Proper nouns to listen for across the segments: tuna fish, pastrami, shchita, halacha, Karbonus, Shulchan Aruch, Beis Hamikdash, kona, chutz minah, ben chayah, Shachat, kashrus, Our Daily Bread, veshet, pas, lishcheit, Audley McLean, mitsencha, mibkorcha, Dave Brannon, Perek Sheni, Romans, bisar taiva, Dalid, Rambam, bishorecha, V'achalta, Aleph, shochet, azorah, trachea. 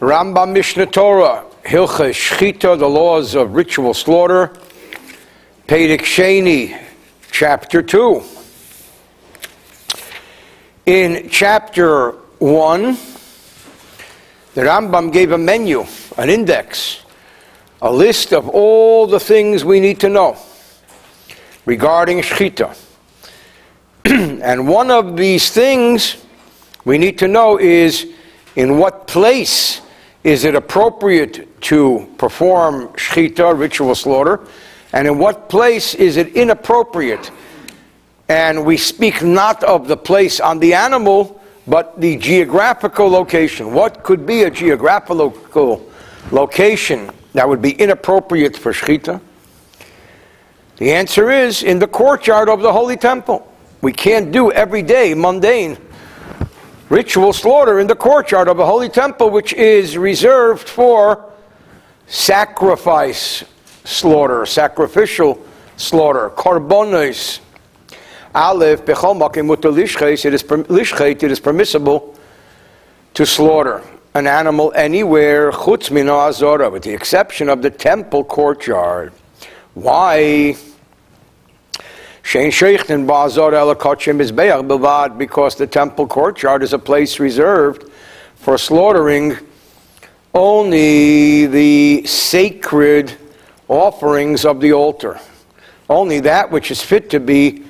Rambam Mishneh Torah, Hilchot Shechita, the laws of ritual slaughter, Perek Sheni, chapter 2. In chapter 1, the Rambam gave a menu, an index, a list of all the things we need to know regarding shchita. And one of these things we need to know is in what place is it appropriate to perform shchita, ritual slaughter, and in what place is it inappropriate. And we speak not of the place on the animal, but the geographical location. What could be a geographical location that would be inappropriate for shchita? The answer is in the courtyard of the Holy Temple. We can't do every day mundane ritual slaughter in the courtyard of the Holy Temple, which is reserved for sacrifice slaughter, sacrificial slaughter, Karbonus. Aleph, lishcheit, it is permissible to slaughter an animal anywhere, chutz minah azorah, with the exception of the temple courtyard. Why? Because the temple courtyard is a place reserved for slaughtering only the sacred offerings of the altar, only that which is fit to be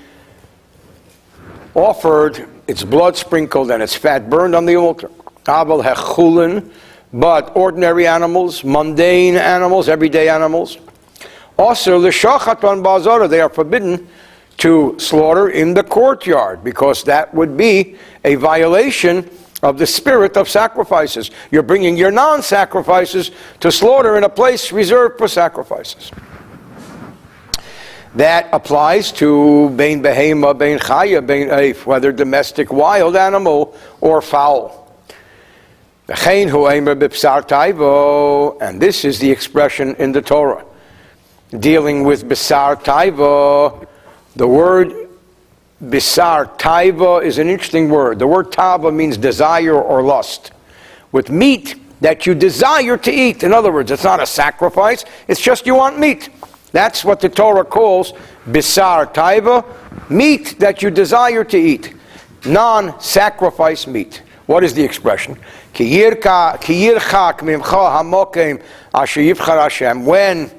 offered, its blood sprinkled and its fat burned on the altar. Avil Hechulin, but ordinary animals, mundane animals, everyday animals. Also, lishcheit on Bazar, they are forbidden to slaughter in the courtyard, because that would be a violation of the spirit of sacrifices. You're bringing your non-sacrifices to slaughter in a place reserved for sacrifices. That applies to ben behemah, ben chayah, ben eif, whether domestic wild animal or fowl. Bisar taiva, and this is the expression in the Torah dealing with bisar taiva. The word bisar taiva is an interesting word. The word tava means desire or lust. With meat that you desire to eat. In other words, it's not a sacrifice, it's just you want meat. That's what the Torah calls bisar taiva, meat that you desire to eat, non-sacrifice meat. What is the expression? When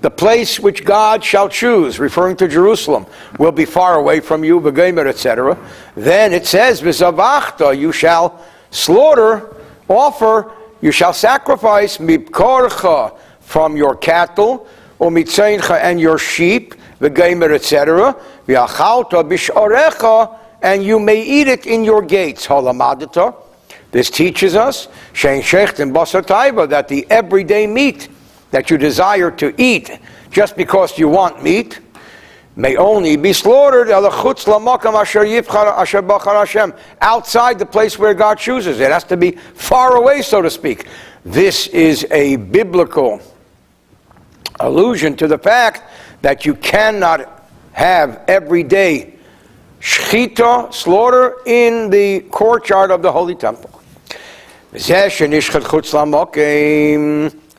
the place which God shall choose, referring to Jerusalem, will be far away from you, etc., then it says, Vizavachta, you shall slaughter, offer, you shall sacrifice mibkorcha from your cattle, or mitsencha and your sheep, etc., V'achalta bishorecha, and you may eat it in your gates. Halamadita. This teaches us that the everyday meat that you desire to eat, just because you want meat, may only be slaughtered outside the place where God chooses. It has to be far away, so to speak. This is a biblical allusion to the fact that you cannot have everyday shchita, slaughter, in the courtyard of the Holy Temple.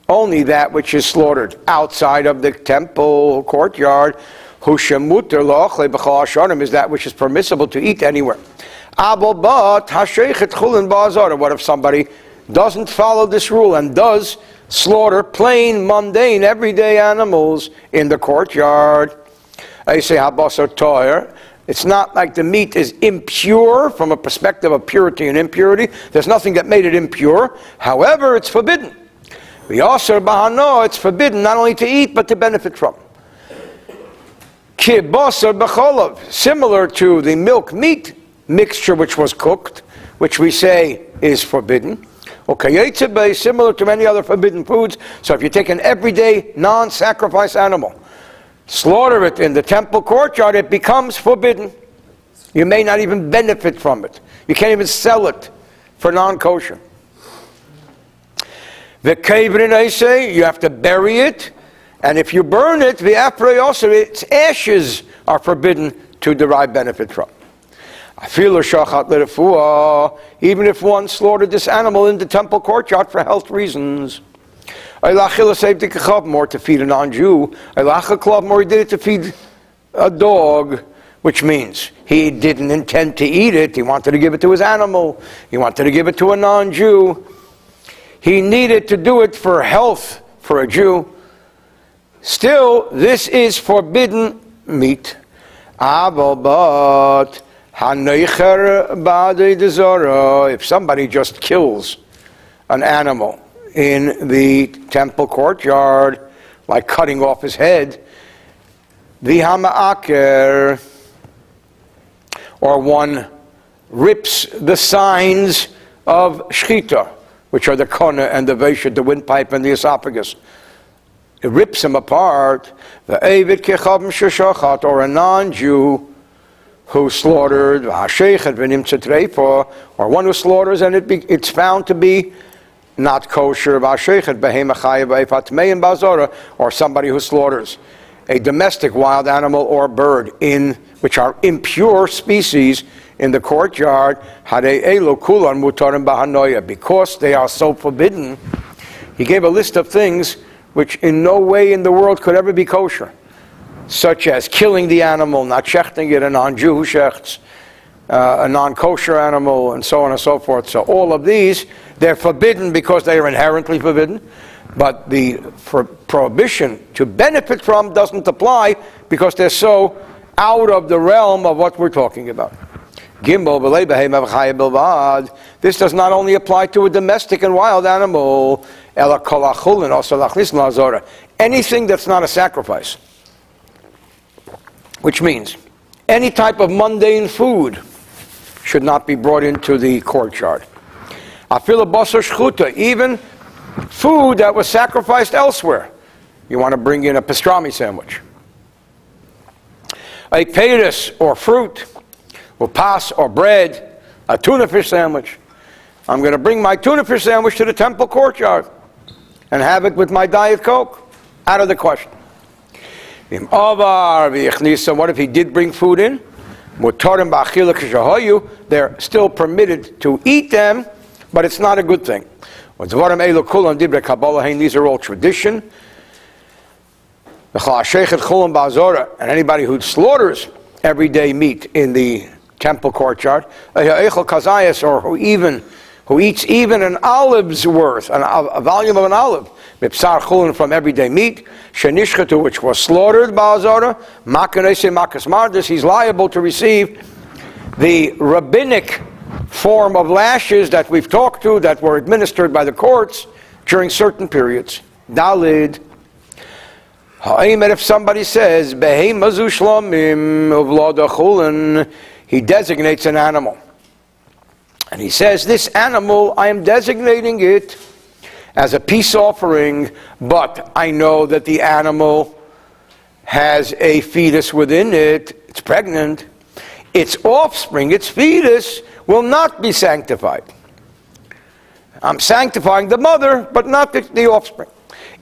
Only that which is slaughtered outside of the temple courtyard is that which is permissible to eat anywhere. What if somebody doesn't follow this rule and does slaughter plain, mundane, everyday animals in the courtyard? I say, it's not like the meat is impure from a perspective of purity and impurity. There's nothing that made it impure. However, it's forbidden. We also, it's forbidden not only to eat, but to benefit from. Similar to the milk-meat mixture which was cooked, which we say is forbidden. Okay, similar to many other forbidden foods. So if you take an everyday, non-sacrifice animal, slaughter it in the temple courtyard, it becomes forbidden. You may not even benefit from it. You can't even sell it for non-kosher. The kavrin, I say, you have to bury it, and if you burn it, the after also its ashes are forbidden to derive benefit from. Afilu shachat l'refuah, even if one slaughtered this animal in the temple courtyard for health reasons. More to feed a non-Jew, more he did it to feed a dog, which means he didn't intend to eat it, he wanted to give it to his animal, he wanted to give it to a non-Jew. He needed to do it for health for a Jew. Still, this is forbidden meat. But if somebody just kills an animal in the temple courtyard, like cutting off his head, the hama'aker, or one rips the signs of shchita, which are the kona and the veshet, the windpipe and the esophagus. It rips them apart. The avid kechavim sheshachat, or a non-Jew who slaughtered, v'hashechet v'nimtzat reifa, or one who slaughters and it's found to be not kosher, v'hashechet behemah chayah b'eif atmeim bazorah, or somebody who slaughters a domestic wild animal or bird in which are impure species in the courtyard, hadei elu kulan mutarim b'hanoya, because they are so forbidden. He gave a list of things which in no way in the world could ever be kosher, such as killing the animal, not shechting it, a non-Jew who shechts, a non-kosher animal, and so on and so forth. So all of these, they're forbidden because they are inherently forbidden, but the prohibition to benefit from doesn't apply because they're so out of the realm of what we're talking about. This does not only apply to a domestic and wild animal, anything that's not a sacrifice, which means any type of mundane food should not be brought into the courtyard. Even food that was sacrificed elsewhere. You want to bring in a pastrami sandwich. A peiris, or fruit, or pas, or bread, a tuna fish sandwich. I'm going to bring my tuna fish sandwich to the temple courtyard and have it with my Diet Coke. Out of the question. What if he did bring food in? They're still permitted to eat them, but it's not a good thing. These are all tradition. And anybody who slaughters everyday meat in the temple courtyard, or who eats even an olive's worth, a volume of an olive, b'sar taiva, from everyday meat, shenishchatu, which was slaughtered, b'azorah, makanese makas mardis, he's liable to receive the rabbinic form of lashes that we've talked to, that were administered by the courts during certain periods. Dalid. Ha'emet, if somebody says, behemah zu shlomim uvlo d'chulin, he designates an animal. And he says, this animal, I am designating it as a peace offering, but I know that the animal has a fetus within it, it's pregnant. Its offspring, its fetus, will not be sanctified. I'm sanctifying the mother, but not the offspring.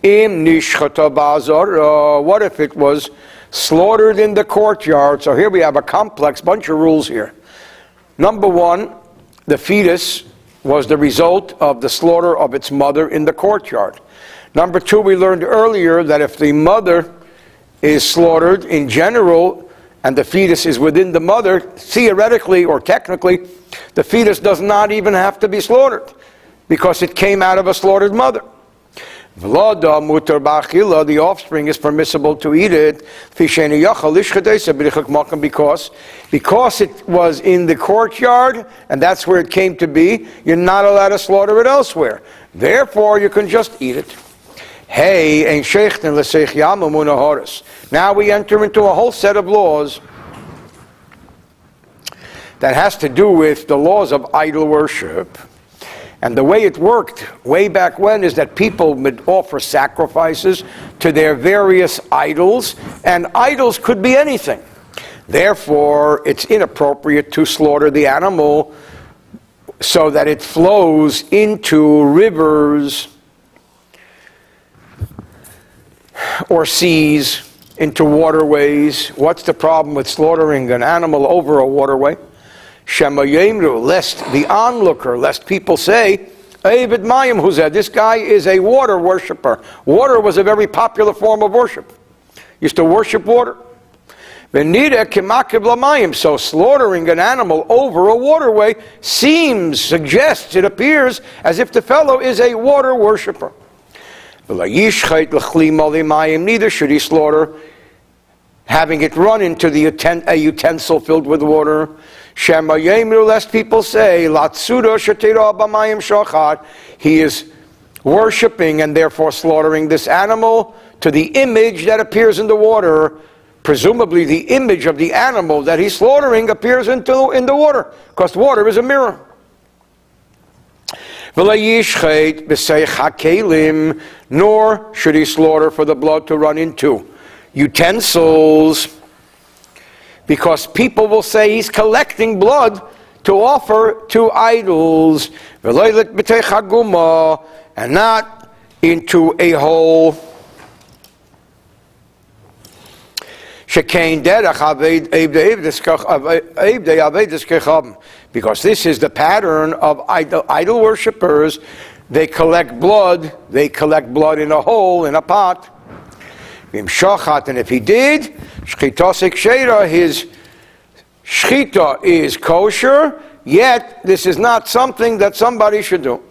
Im nishchata bazar, what if it was slaughtered in the courtyard? So here we have a complex bunch of rules here. Number one, the fetus was the result of the slaughter of its mother in the courtyard. Number two, we learned earlier that if the mother is slaughtered in general and the fetus is within the mother, theoretically or technically, the fetus does not even have to be slaughtered because it came out of a slaughtered mother. The offspring is permissible to eat it because it was in the courtyard and that's where it came to be. You're not allowed to slaughter it elsewhere. Therefore, you can just eat it. Now we enter into a whole set of laws that has to do with the laws of idol worship. And the way it worked way back when is that people would offer sacrifices to their various idols, and idols could be anything. Therefore, it's inappropriate to slaughter the animal so that it flows into rivers or seas, into waterways. What's the problem with slaughtering an animal over a waterway? Shema Yemru, lest the onlooker, lest people say, this guy is a water worshiper. Water was a very popular form of worship. Used to worship water. So slaughtering an animal over a waterway seems, suggests, it appears as if the fellow is a water worshiper. Neither should he slaughter, having it run into a utensil filled with water. Lest people say, he is worshipping and therefore slaughtering this animal to the image that appears in the water. Presumably the image of the animal that he's slaughtering appears in the water, because water is a mirror. Nor should he slaughter for the blood to run into utensils, because people will say he's collecting blood to offer to idols, and not into a hole. Because this is the pattern of idol worshippers. They collect blood in a hole, in a pot. And if he did, his shchita is kosher, yet this is not something that somebody should do.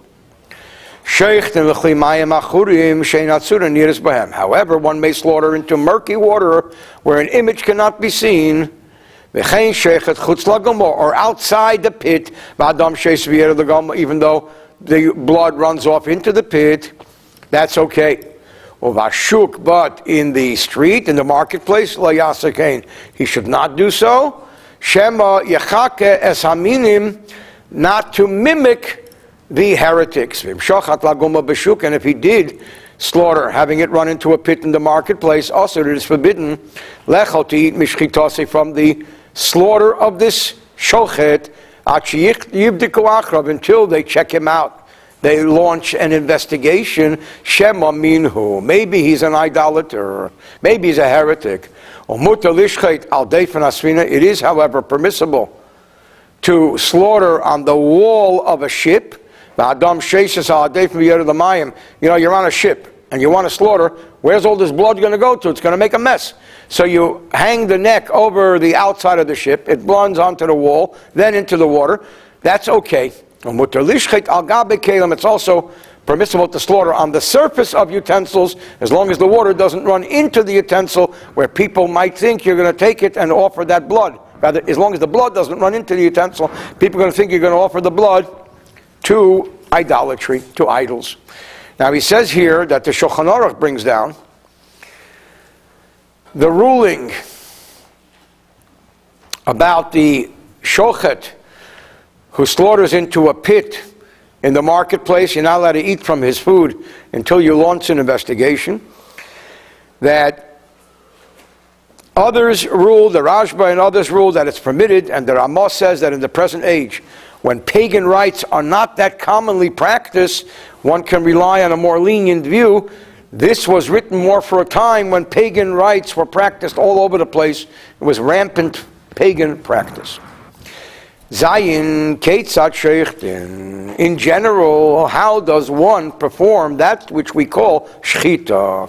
However, one may slaughter into murky water where an image cannot be seen, or outside the pit, even though the blood runs off into the pit, that's okay. But in the street, in the marketplace, he should not do so, not to mimic the heretics. And if he did slaughter, having it run into a pit in the marketplace, also it is forbidden to eat from the slaughter of this shochet until they check him out. They launch an investigation. Shema minhu. Maybe he's an idolater. Maybe he's a heretic. It is, however, permissible to slaughter on the wall of a ship. You know, you're on a ship and you want to slaughter. Where's all this blood going to go to? It's going to make a mess. So you hang the neck over the outside of the ship. It blends onto the wall, then into the water. That's okay. It's also permissible to slaughter on the surface of utensils, as long as the water doesn't run into the utensil, where people might think you're going to take it and offer that blood. Rather, as long as the blood doesn't run into the utensil, people are going to think you're going to offer the blood to idolatry, to idols. Now he says here that the Shulchan Aruch brings down the ruling about the shochet who slaughters into a pit in the marketplace. You're not allowed to eat from his food until you launch an investigation. That others rule, the Rashba and others rule that it's permitted, and the Ramah says that in the present age, when pagan rites are not that commonly practiced, one can rely on a more lenient view. This was written more for a time when pagan rites were practiced all over the place. It was rampant pagan practice. Zayin Ketzat Sheichtin. In general, how does one perform that which we call shchita?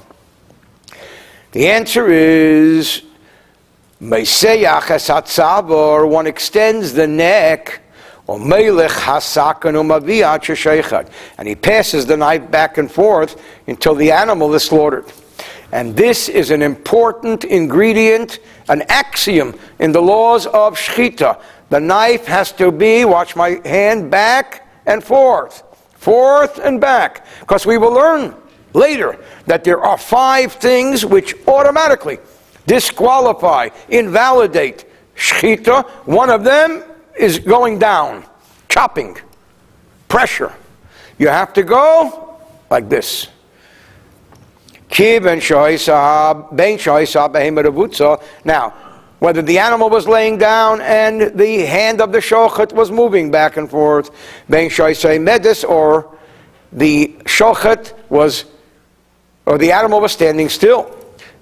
The answer is Meiseyach Hasatzavor. One extends the neck, or Melech Hasakan Umaviyach Sheichat, and he passes the knife back and forth until the animal is slaughtered. And this is an important ingredient, an axiom in the laws of shchita. The knife has to be, watch my hand, back and forth. Forth and back. Because we will learn later that there are 5 things which automatically disqualify, invalidate shchita. One of them is going down, chopping, pressure. You have to go like this. Now, whether the animal was laying down and the hand of the shochet was moving back and forth, ben chayah, or the shochet was, or the animal was standing still,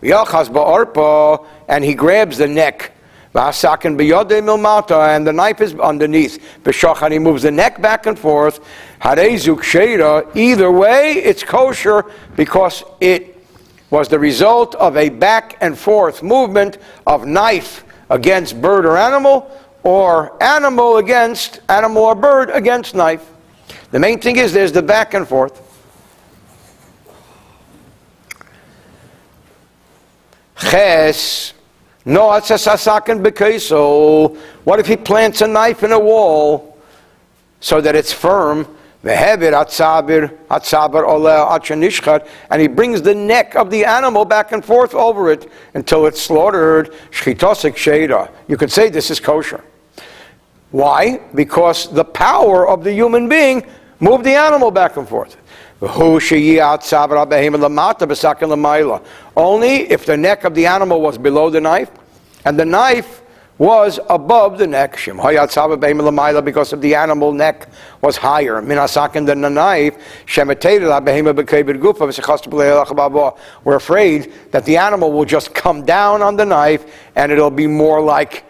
and he grabs the neck, and the knife is underneath. B'shocha, he moves the neck back and forth. Either way, it's kosher because it was the result of a back and forth movement of knife against bird or animal against animal or bird against knife. The main thing is there's the back and forth. Ches. No, it's a sasakan b'keso. What if he plants a knife in a wall so that it's firm? And he brings the neck of the animal back and forth over it until it's slaughtered. You could say this is kosher. Why? Because the power of the human being moved the animal back and forth. Only if the neck of the animal was below the knife and the knife was above the neck, because if the animal neck was higher minasakin than the knife, we're afraid that the animal will just come down on the knife and it'll be more like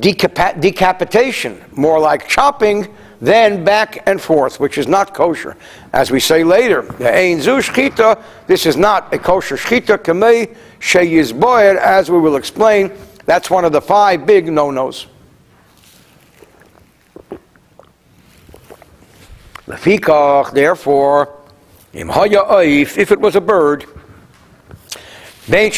decapitation, more like chopping, then back and forth, which is not kosher. As we say later, this is not a kosher shchita, as we will explain. That's one of the five big no-nos. Therefore, if it was a bird, whether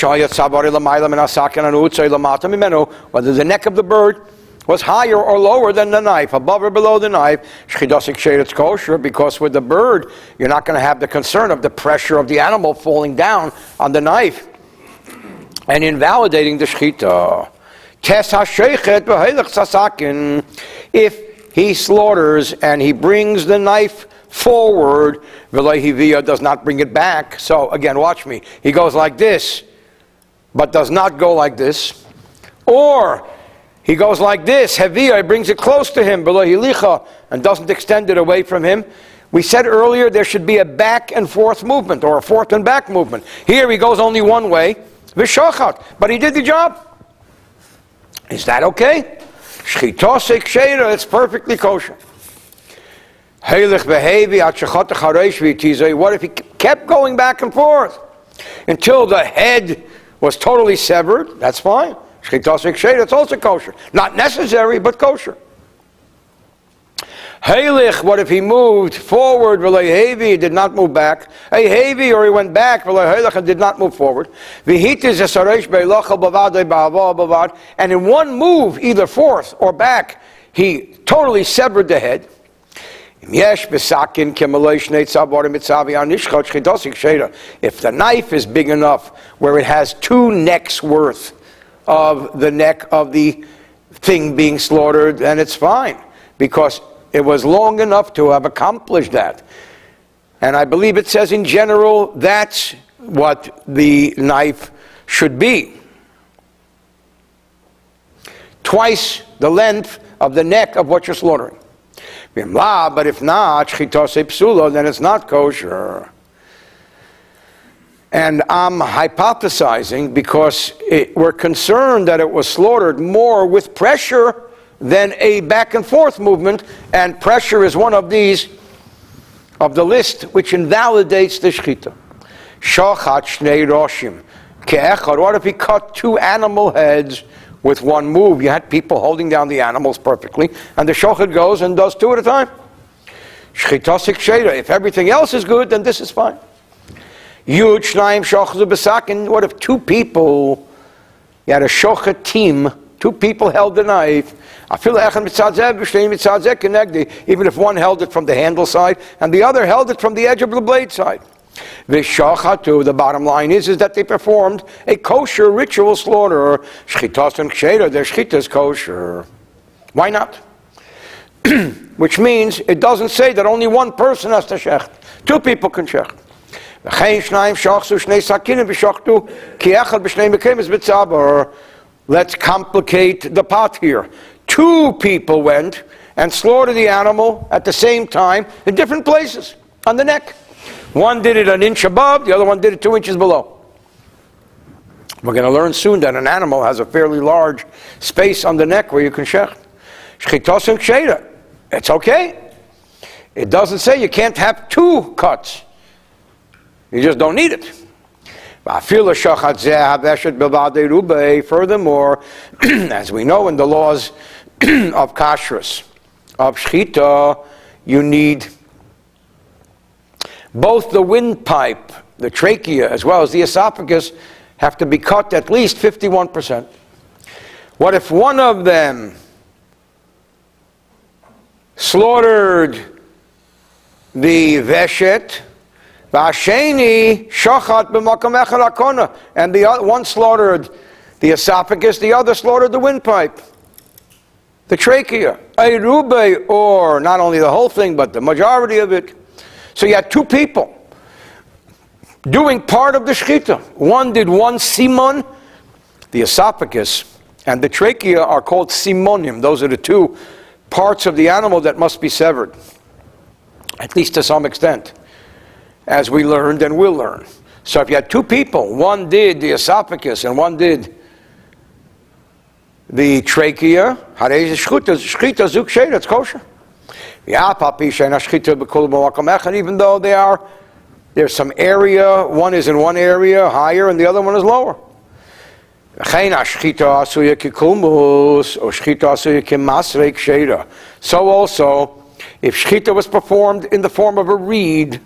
the neck of the bird was higher or lower than the knife, above or below the knife, it's kosher, because with the bird, you're not going to have the concern of the pressure of the animal falling down on the knife and invalidating the shchita. If he slaughters and he brings the knife forward, Vilahivia does not bring it back. So again, watch me. He goes like this, but does not go like this. Or he goes like this, Hevia, he brings it close to him, Vilahilicha, and doesn't extend it away from him. We said earlier there should be a back and forth movement, or a forth and back movement. Here he goes only one way, Vishachat, but he did the job. Is that okay? Shchitosik Sheda, it's perfectly kosher. What if he kept going back and forth until the head was totally severed? That's fine. That's also kosher. Not necessary, but kosher. What if he moved forward, did not move back? Or he went back and did not move forward. And in one move, either forth or back, he totally severed the head. If the knife is big enough where it has two necks worth of the neck of the thing being slaughtered, then it's fine, because it was long enough to have accomplished that. And I believe it says in general that's what the knife should be. Twice the length of the neck of what you're slaughtering. But if not, then it's not kosher. And I'm hypothesizing, because we're concerned that it was slaughtered more with pressure than a back and forth movement, and pressure is one of these, of the list, which invalidates the shchita. Shachat shnei roshim ke'echad. What if he cut two animal heads with one move? You had people holding down the animals perfectly, and the shochet goes and does two at a time. Shchitosik sheda. If everything else is good, then this is fine. Yud shnaim shochetu b'sakin. What if two people, you had a shochet team, two people held the knife. Even if one held it from the handle side, and the other held it from the edge of the blade side. The bottom line is that they performed a kosher ritual slaughter. Shchitas and ksheda, their shchita is kosher. Why not? Which means it doesn't say that only one person has to shecht. Two people can shecht. Let's complicate the pot here. Two people went and slaughtered the animal at the same time in different places on the neck. One did it an inch above, the other one did it 2 inches below. We're going to learn soon that an animal has a fairly large space on the neck where you can shecht. Shchita and shchita. It's okay. It doesn't say you can't have two cuts. You just don't need it. Furthermore, as we know in the laws of kashrus, of shchita, you need both the windpipe, the trachea, as well as the esophagus, have to be cut at least 51%. What if one of them slaughtered the veshet, Vasheni shachat b'makom echad hakona, and the other one slaughtered the esophagus, the other slaughtered the windpipe, the trachea, eirube, or not only the whole thing but the majority of it. So you had two people doing part of the shchita. One did one simon. The esophagus and the trachea are called simonim. Those are the two parts of the animal that must be severed, at least to some extent, as we learned and will learn. So if you had two people, one did the esophagus and one did the trachea, it's kosher. Even though there's some area, one is in one area higher and the other one is lower. So also, if shchita was performed in the form of a reed,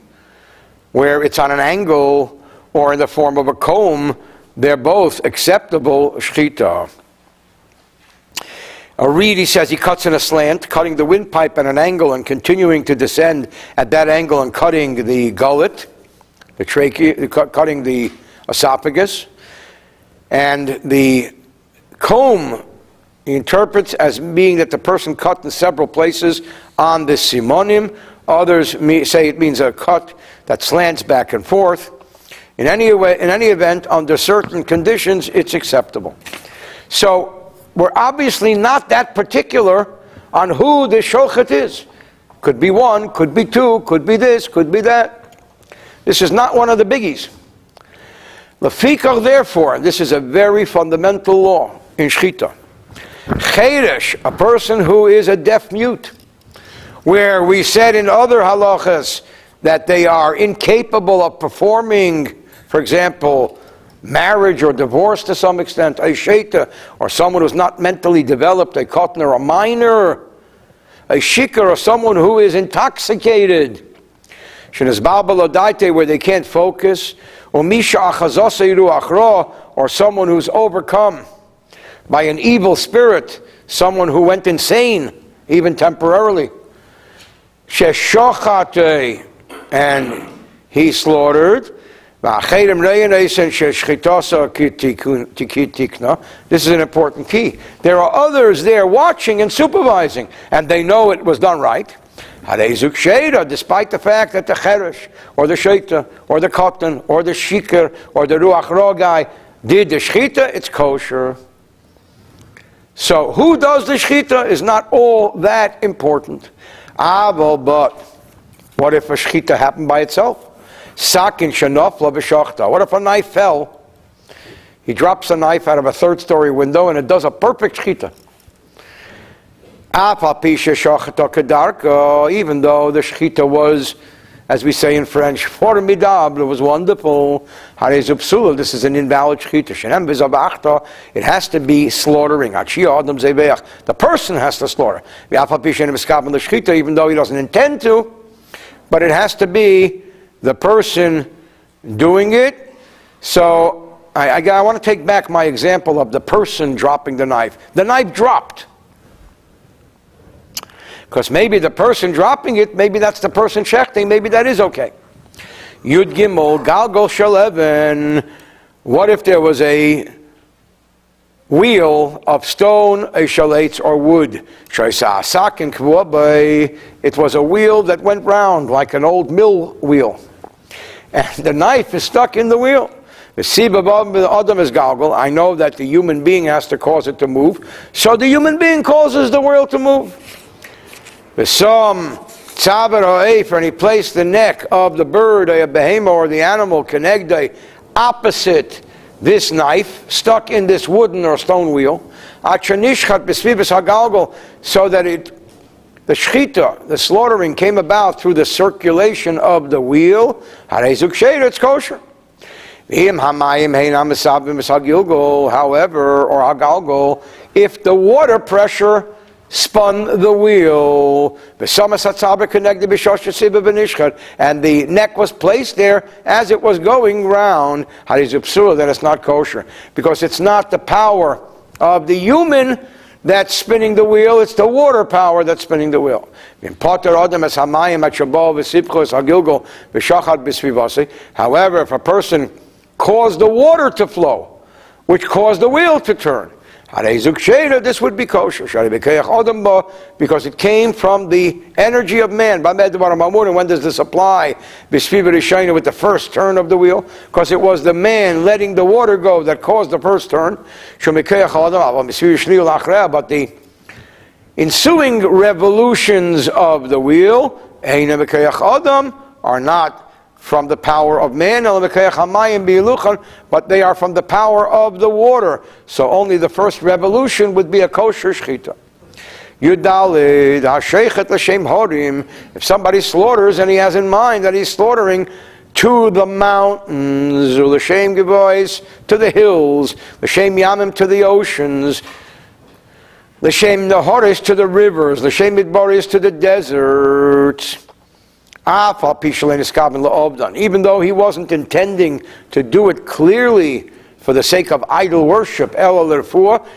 where it's on an angle, or in the form of a comb, they're both acceptable shchita. A reed, he says, he cuts in a slant, cutting the windpipe at an angle and continuing to descend at that angle and cutting the gullet, the trachea, cutting the esophagus. And the comb, he interprets as being that the person cut in several places on the simonim. Others say it means a cut that slants back and forth. In any event, under certain conditions, it's acceptable. So we're obviously not that particular on who the shochet is. Could be one, could be two, could be this, could be that. This is not one of the biggies. Lefikach, therefore, this is a very fundamental law in shchita. Cheresh, a person who is a deaf mute, where we said in other halachas that they are incapable of performing, for example, marriage or divorce to some extent, a shchita, or someone who's not mentally developed, a kotner, a minor, a shikar, or someone who is intoxicated, where they can't focus, or someone who's overcome by an evil spirit, someone who went insane, even temporarily, and he slaughtered. This is an important key. There are others there watching and supervising, and they know it was done right, despite the fact that the cheresh, or the shchita, or the katan, or the shikar, or the ruach ra guy did the shchita, it's kosher. So who does the shchita is not all that important. But what if a shchita happened by itself? What if a knife fell? He drops a knife out of a third-story window and it does a perfect shchita. Even though the shchita was, as we say in French, formidable, it was wonderful. This is an invalid shchita. It has to be slaughtering. The person has to slaughter. Even though he doesn't intend to, but it has to be the person doing it. So I want to take back my example of the person dropping the knife. The knife dropped. Because maybe the person dropping it, maybe that's the person shechting, maybe that is okay. Yud Gimel, Galgol Shaleven. What if there was a wheel of stone, a shalates, or wood? It was a wheel that went round like an old mill wheel. And the knife is stuck in the wheel. I know that the human being has to cause it to move. So the human being causes the wheel to move. And he placed the neck of the bird, or the behemah, or the animal, connected opposite this knife stuck in this wooden or stone wheel, so that the shchita, the slaughtering, came about through the circulation of the wheel, it's kosher. However, or hagalgo, if the water pressure spun the wheel, and the neck was placed there as it was going round, then it's not kosher, because it's not the power of the human that's spinning the wheel, it's the water power that's spinning the wheel. However, if a person caused the water to flow, which caused the wheel to turn, this would be kosher, because it came from the energy of man. When does this apply? With the first turn of the wheel, because it was the man letting the water go that caused the first turn. But the ensuing revolutions of the wheel are not from the power of man, but they are from the power of the water. So only the first revolution would be a kosher shchita. If somebody slaughters and he has in mind that he's slaughtering to the mountains, to the hills, to the oceans, to the rivers, to the deserts, even though he wasn't intending to do it clearly for the sake of idol worship,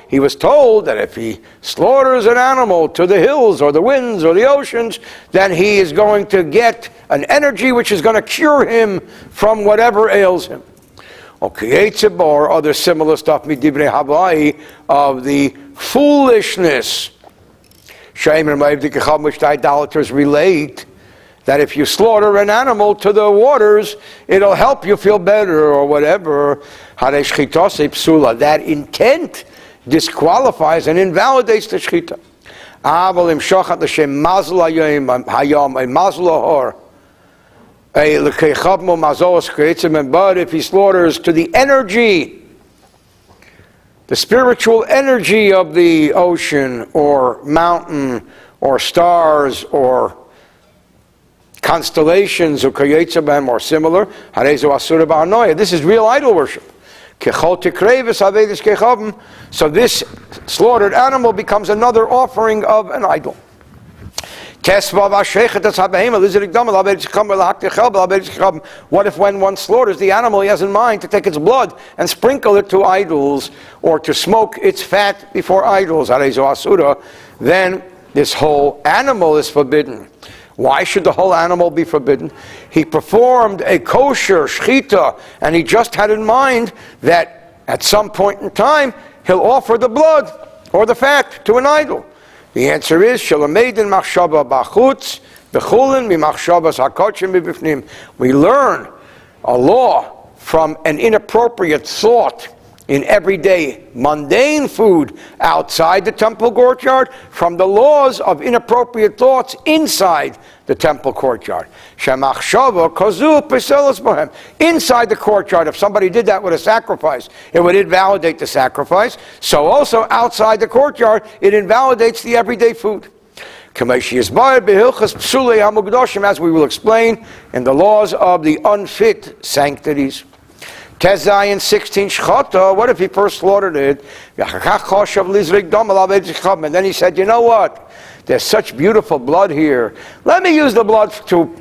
he was told that if he slaughters an animal to the hills or the winds or the oceans, then he is going to get an energy which is going to cure him from whatever ails him. Or other similar stuff of the foolishness which the idolaters relate, that if you slaughter an animal to the waters, it'll help you feel better or whatever. That intent disqualifies and invalidates the shchita. But if he slaughters to the energy, the spiritual energy of the ocean or mountain or stars or constellations or similar, this is real idol worship. So this slaughtered animal becomes another offering of an idol. What if when one slaughters the animal, he has in mind to take its blood and sprinkle it to idols, or to smoke its fat before idols? Then this whole animal is forbidden. Why should the whole animal be forbidden? He performed a kosher shchita, and he just had in mind that at some point in time, he'll offer the blood or the fat to an idol. The answer is, we learn a law from an inappropriate thought in everyday mundane food outside the temple courtyard, from the laws of inappropriate thoughts inside the temple courtyard. Inside the courtyard, if somebody did that with a sacrifice, it would invalidate the sacrifice. So also outside the courtyard, it invalidates the everyday food. As we will explain in the laws of the unfit sanctities. Tezayin 16 shchata. What if he first slaughtered it? And then he said, you know what? There's such beautiful blood here. Let me use the blood to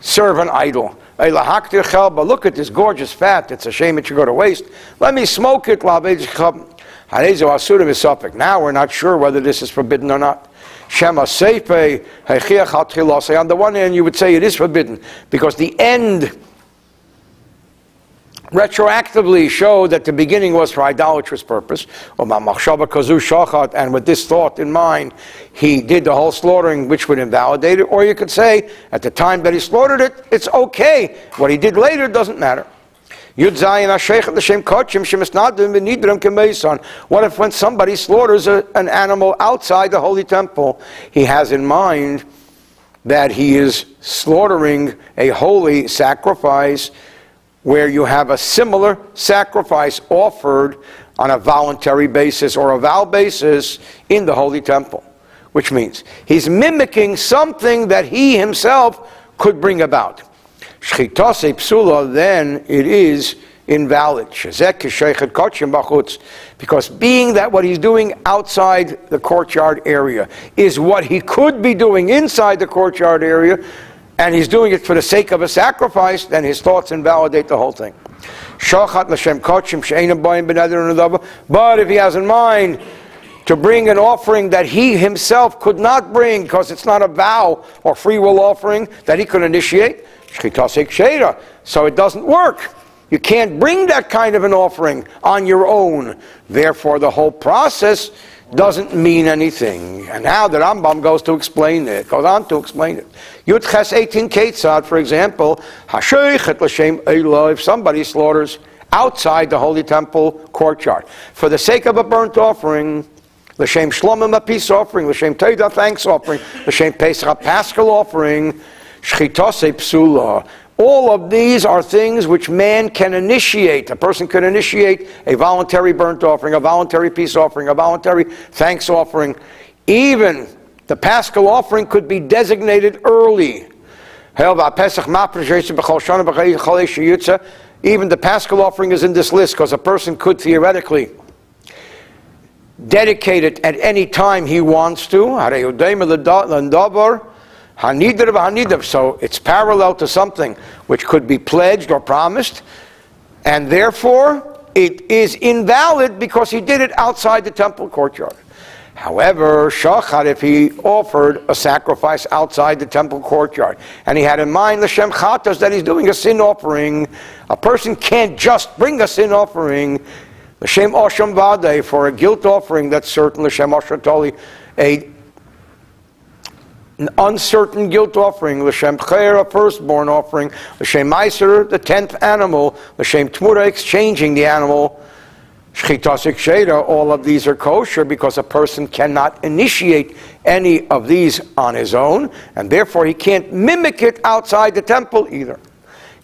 serve an idol. Look at this gorgeous fat. It's a shame it should go to waste. Let me smoke it. Now we're not sure whether this is forbidden or not. On the one hand, you would say it is forbidden, because the end retroactively showed that the beginning was for idolatrous purpose. And with this thought in mind, he did the whole slaughtering, which would invalidate it. Or you could say, at the time that he slaughtered it, it's okay. What he did later doesn't matter. What if when somebody slaughters an animal outside the Holy Temple, he has in mind that he is slaughtering a holy sacrifice, where you have a similar sacrifice offered on a voluntary basis or a vow basis in the Holy Temple. Which means he's mimicking something that he himself could bring about. Shchita psula, then it is invalid. Because being that what he's doing outside the courtyard area is what he could be doing inside the courtyard area, and he's doing it for the sake of a sacrifice, then his thoughts invalidate the whole thing. But if he has in mind to bring an offering that he himself could not bring, because it's not a vow or free will offering that he could initiate, so it doesn't work. You can't bring that kind of an offering on your own. Therefore, the whole process doesn't mean anything. And now the Rambam goes on to explain it. Yud Ches 18 Ketzad, for example, if somebody slaughters outside the Holy Temple courtyard for the sake of a burnt offering, l'shem shlomim, a peace offering, l'shem teidah, thanks offering, l'shem pesach, a paschal offering, shchitase psula. All of these are things which man can initiate. A person can initiate a voluntary burnt offering, a voluntary peace offering, a voluntary thanks offering. Even the paschal offering could be designated early. Even the paschal offering is in this list, because a person could theoretically dedicate it at any time he wants to. So it's parallel to something which could be pledged or promised, and therefore it is invalid because he did it outside the temple courtyard. However, Shachat, if he offered a sacrifice outside the temple courtyard, and he had in mind l'shem chatas that he's doing a sin offering, a person can't just bring a sin offering, l'shem osham vade, for a guilt offering, that's certain, l'shem oshatoli, an uncertain guilt offering, l'shem chayah, a firstborn offering, l'shem meiser, the 10th animal, l'shem tmura, exchanging the animal, shchita shcheda. All of these are kosher because a person cannot initiate any of these on his own, and therefore he can't mimic it outside the temple either.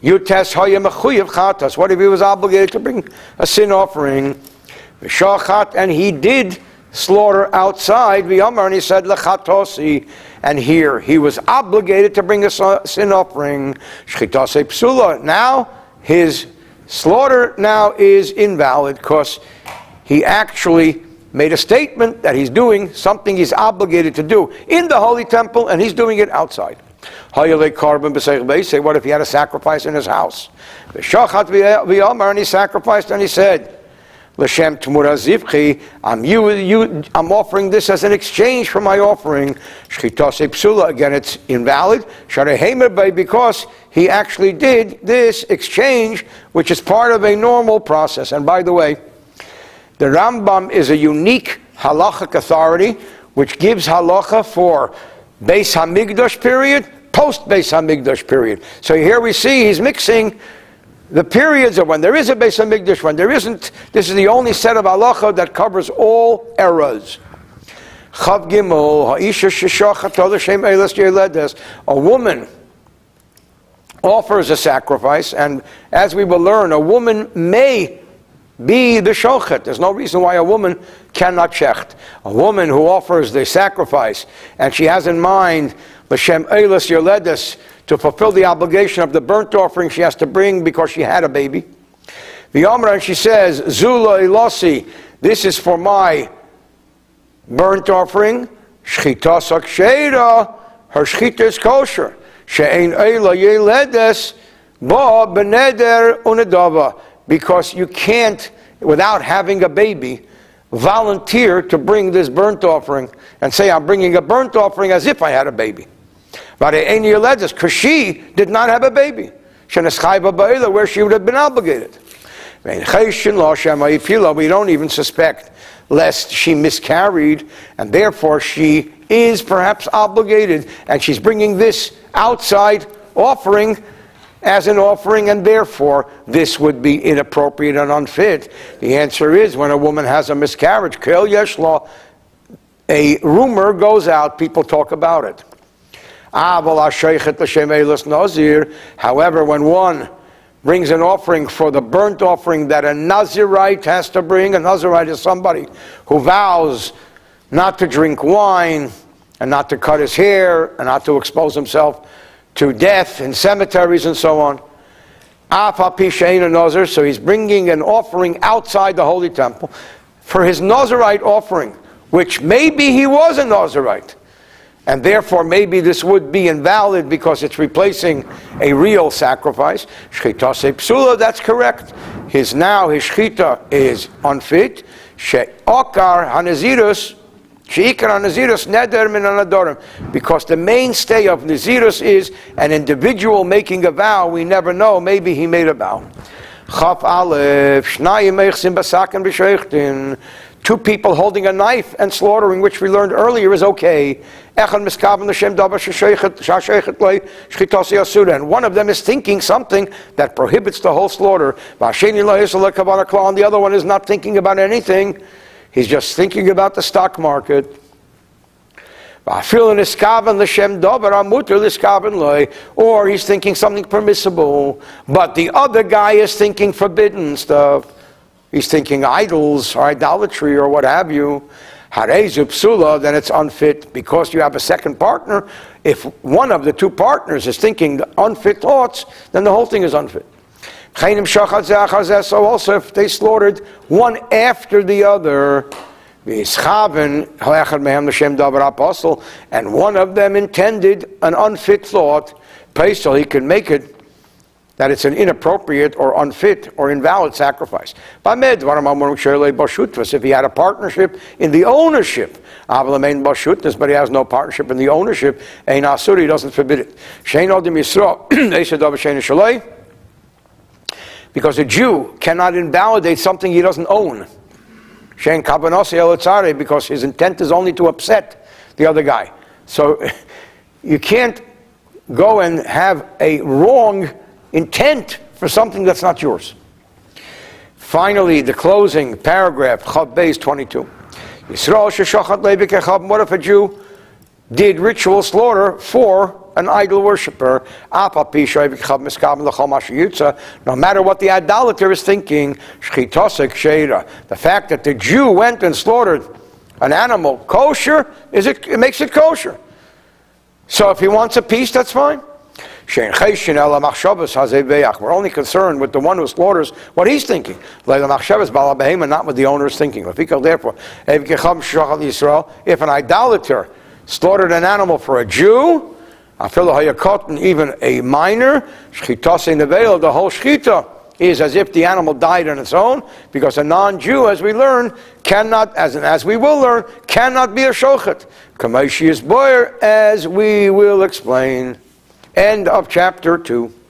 Yutes hayem mechuyev chatas. What if he was obligated to bring a sin offering? V'shachat, and he did slaughter outside, v'yamar, and he said l'chatosi, and here he was obligated to bring a sin offering, shchitase psula. Now his slaughter now is invalid, because he actually made a statement that he's doing something he's obligated to do in the Holy Temple, and he's doing it outside. Say, what if he had a sacrifice in his house? And he sacrificed, and he said, l'shem t'mura zivchi, I'm offering this as an exchange for my offering. Shchitase psula, again it's invalid. Sharehemer bay, because he actually did this exchange, which is part of a normal process. And by the way, the Rambam is a unique halachic authority, which gives halacha for Beis Hamikdash period, post Beis Hamikdash period. So here we see he's mixing the periods of when there is a Beis Hamikdash, when there isn't. This is the only set of halacha that covers all eras. Chav Gimel, ha'isha sheshachata l'shem eilas yeledes. A woman offers a sacrifice, and as we will learn, a woman may be the shochet. There's no reason why a woman cannot shecht. A woman who offers the sacrifice, and she has in mind l'shem eilas yeledes, to fulfill the obligation of the burnt offering she has to bring because she had a baby. The Amra, and she says, Zula Ilasi, this is for my burnt offering. Shchita Saksheda, her shchita is kosher. She'ein Eila Yeledes, Ba Beneder Unadava, because you can't, without having a baby, volunteer to bring this burnt offering and say, I'm bringing a burnt offering as if I had a baby. But because she did not have a baby, where she would have been obligated. We don't even suspect lest she miscarried, and therefore she is perhaps obligated, and she's bringing this outside offering as an offering, and therefore this would be inappropriate and unfit. The answer is, when a woman has a miscarriage, a rumor goes out, people talk about it. However, when one brings an offering for the burnt offering that a Nazirite has to bring. A Nazirite is somebody who vows not to drink wine and not to cut his hair and not to expose himself to death in cemeteries and so on. So he's bringing an offering outside the Holy Temple for his Nazirite offering, which maybe he was a Nazirite. And therefore, maybe this would be invalid because it's replacing a real sacrifice. Shchita se psula, that's correct. His shchita is unfit. She'okar hanazirus, she'ikar hanazirus neder min anadorim. Because the mainstay of nazirus is an individual making a vow. We never know, maybe he made a vow. Chaf Aleph, shnayim eichsin basakin b'sheichtin. Two people holding a knife and slaughtering, which we learned earlier is okay. And one of them is thinking something that prohibits the whole slaughter. And the other one is not thinking about anything. He's just thinking about the stock market. Or he's thinking something permissible, but the other guy is thinking forbidden stuff. He's thinking idols or idolatry or what have you. Harezu psula, then it's unfit because you have a second partner. If one of the two partners is thinking unfit thoughts, then the whole thing is unfit. So also if they slaughtered one after the other, and one of them intended an unfit thought, so he can make it that it's an inappropriate or unfit or invalid sacrifice. If he had a partnership in the ownership, but he has no partnership in the ownership, he doesn't forbid it. Because a Jew cannot invalidate something he doesn't own. Because his intent is only to upset the other guy. So you can't go and have a wrong intent for something that's not yours. Finally, the closing paragraph, Chav Beis 22. What if a Jew did ritual slaughter for an idol worshiper? No matter what the idolater is thinking, the fact that the Jew went and slaughtered an animal kosher, it makes it kosher. So if he wants a piece, that's fine. We're only concerned with the one who slaughters what he's thinking, not what the owner is thinking. Therefore, if an idolater slaughtered an animal for a Jew, even a minor, the whole shchita is as if the animal died on its own, because a non-Jew, as we learn, cannot, as we will learn, cannot be a shochet. As we will explain. End of chapter 2.